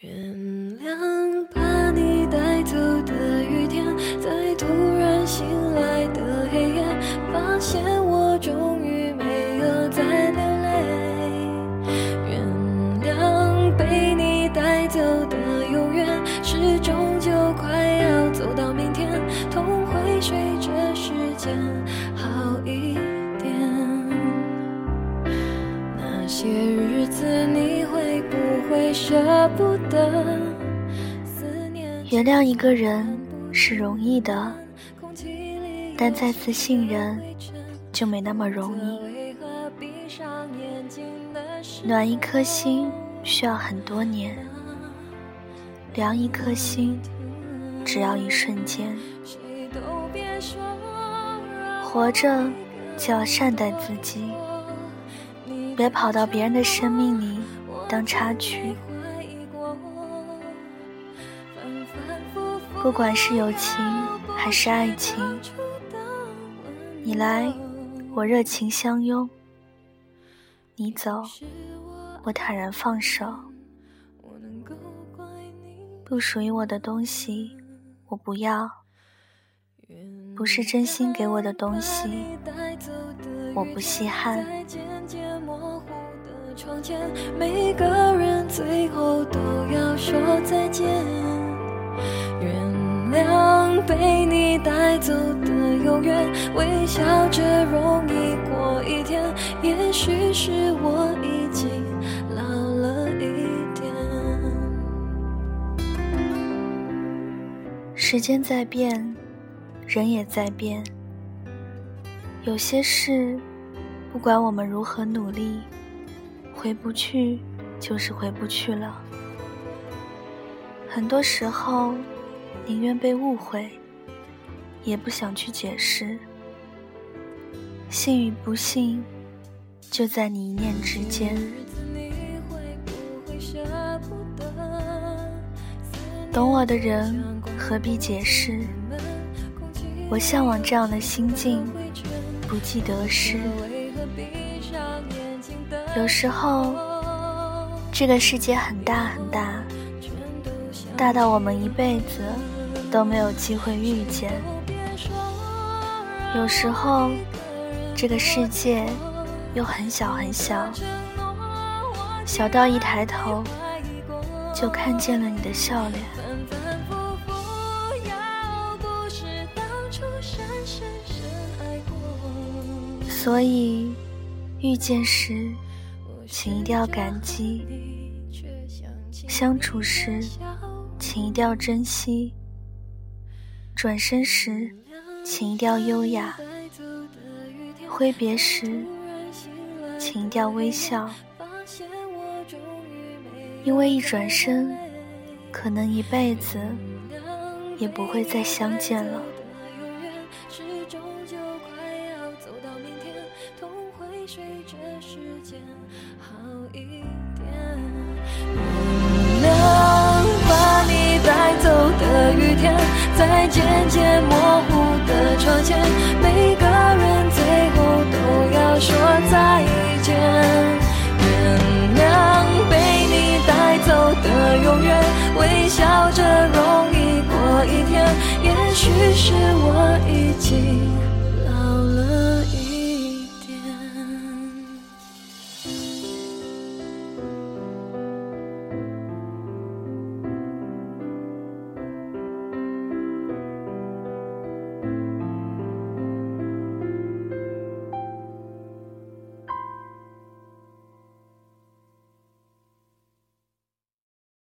原谅把你带走的雨天，在突然醒来的黑夜，发现我终于没有再流泪。原谅被你带走的永远，是终究快要走到明天，痛会随着时间好一点。那些日子你会不会舍不得？原谅一个人是容易的，但再次信任就没那么容易。暖一颗心需要很多年，凉一颗心只要一瞬间。活着就要善待自己，别跑到别人的生命里当插曲。不管是友情还是爱情，你来我热情相拥，你走我坦然放手。不属于我的东西我不要，不是真心给我的东西我不稀罕。窗前每个人最后都要说再见。原谅被你带走的永远，微笑着容易过一天，也许是我已经老了一点。时间在变，人也在变，有些事不管我们如何努力，回不去就是回不去了。很多时候宁愿被误会，也不想去解释。信与不信就在你一念之间。懂我的人何必解释，我向往这样的心境，不计得失。有时候这个世界很大很大，大到我们一辈子都没有机会遇见。有时候这个世界又很小很小，小到一抬头就看见了你的笑脸。所以遇见时请一定要感激，相处时请一定要珍惜，转身时请一定要优雅，挥别时请一定要微笑。因为一转身可能一辈子也不会再相见了。随着时间好一点，原谅把你带走的雨天，在渐渐模糊的窗前，每个人最后都要说再见。原谅被你带走的永远，微笑着容易过一天，也许是我已经老了。